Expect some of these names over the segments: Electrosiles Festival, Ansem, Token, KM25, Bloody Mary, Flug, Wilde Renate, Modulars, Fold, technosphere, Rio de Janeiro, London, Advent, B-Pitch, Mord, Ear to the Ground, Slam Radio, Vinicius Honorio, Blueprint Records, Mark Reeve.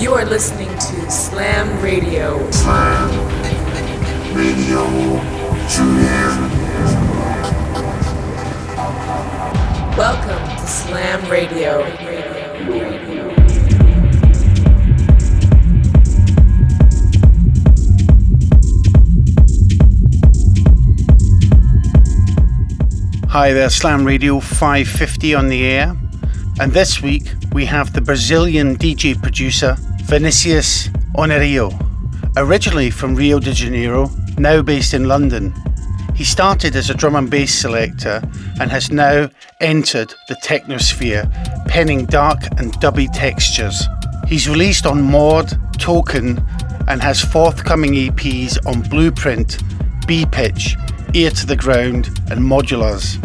You are listening to Slam Radio. Slam Radio. Welcome to Slam Radio. Hi there, Slam Radio 550 on the air, and this week we have the Brazilian DJ producer Vinicius Honorio, originally from Rio de Janeiro, now based in London. He started as a drum and bass selector and has now entered the technosphere, penning dark and dubby textures. He's released on Mord, Token, and has forthcoming EPs on Blueprint, B-Pitch, Ear to the Ground and Modulars,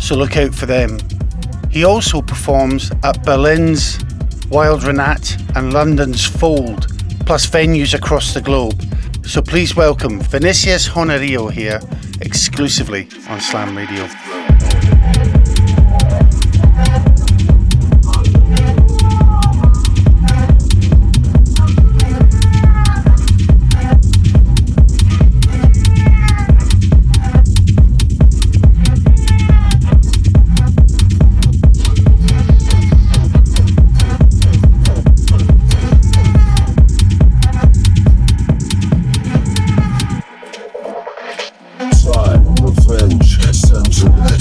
so look out for them. He also performs at Berlin's Wilde Renate and London's Fold, plus venues across the globe. So please welcome Vinicius Honorio here, exclusively on Slam Radio. Revenge, central.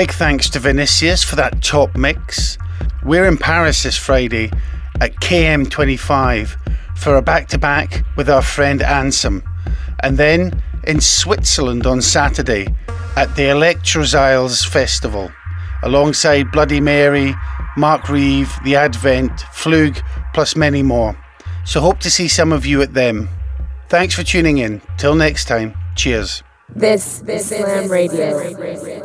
big thanks to Vinicius for that top mix. We're in Paris this Friday at KM25 for a back-to-back with our friend Ansem, and then in Switzerland on Saturday at the Electrosiles Festival alongside Bloody Mary, Mark Reeve, the Advent, Flug, plus many more. So hope to see some of you at them. Thanks for tuning in. Till next time, cheers. This is Slam Radio.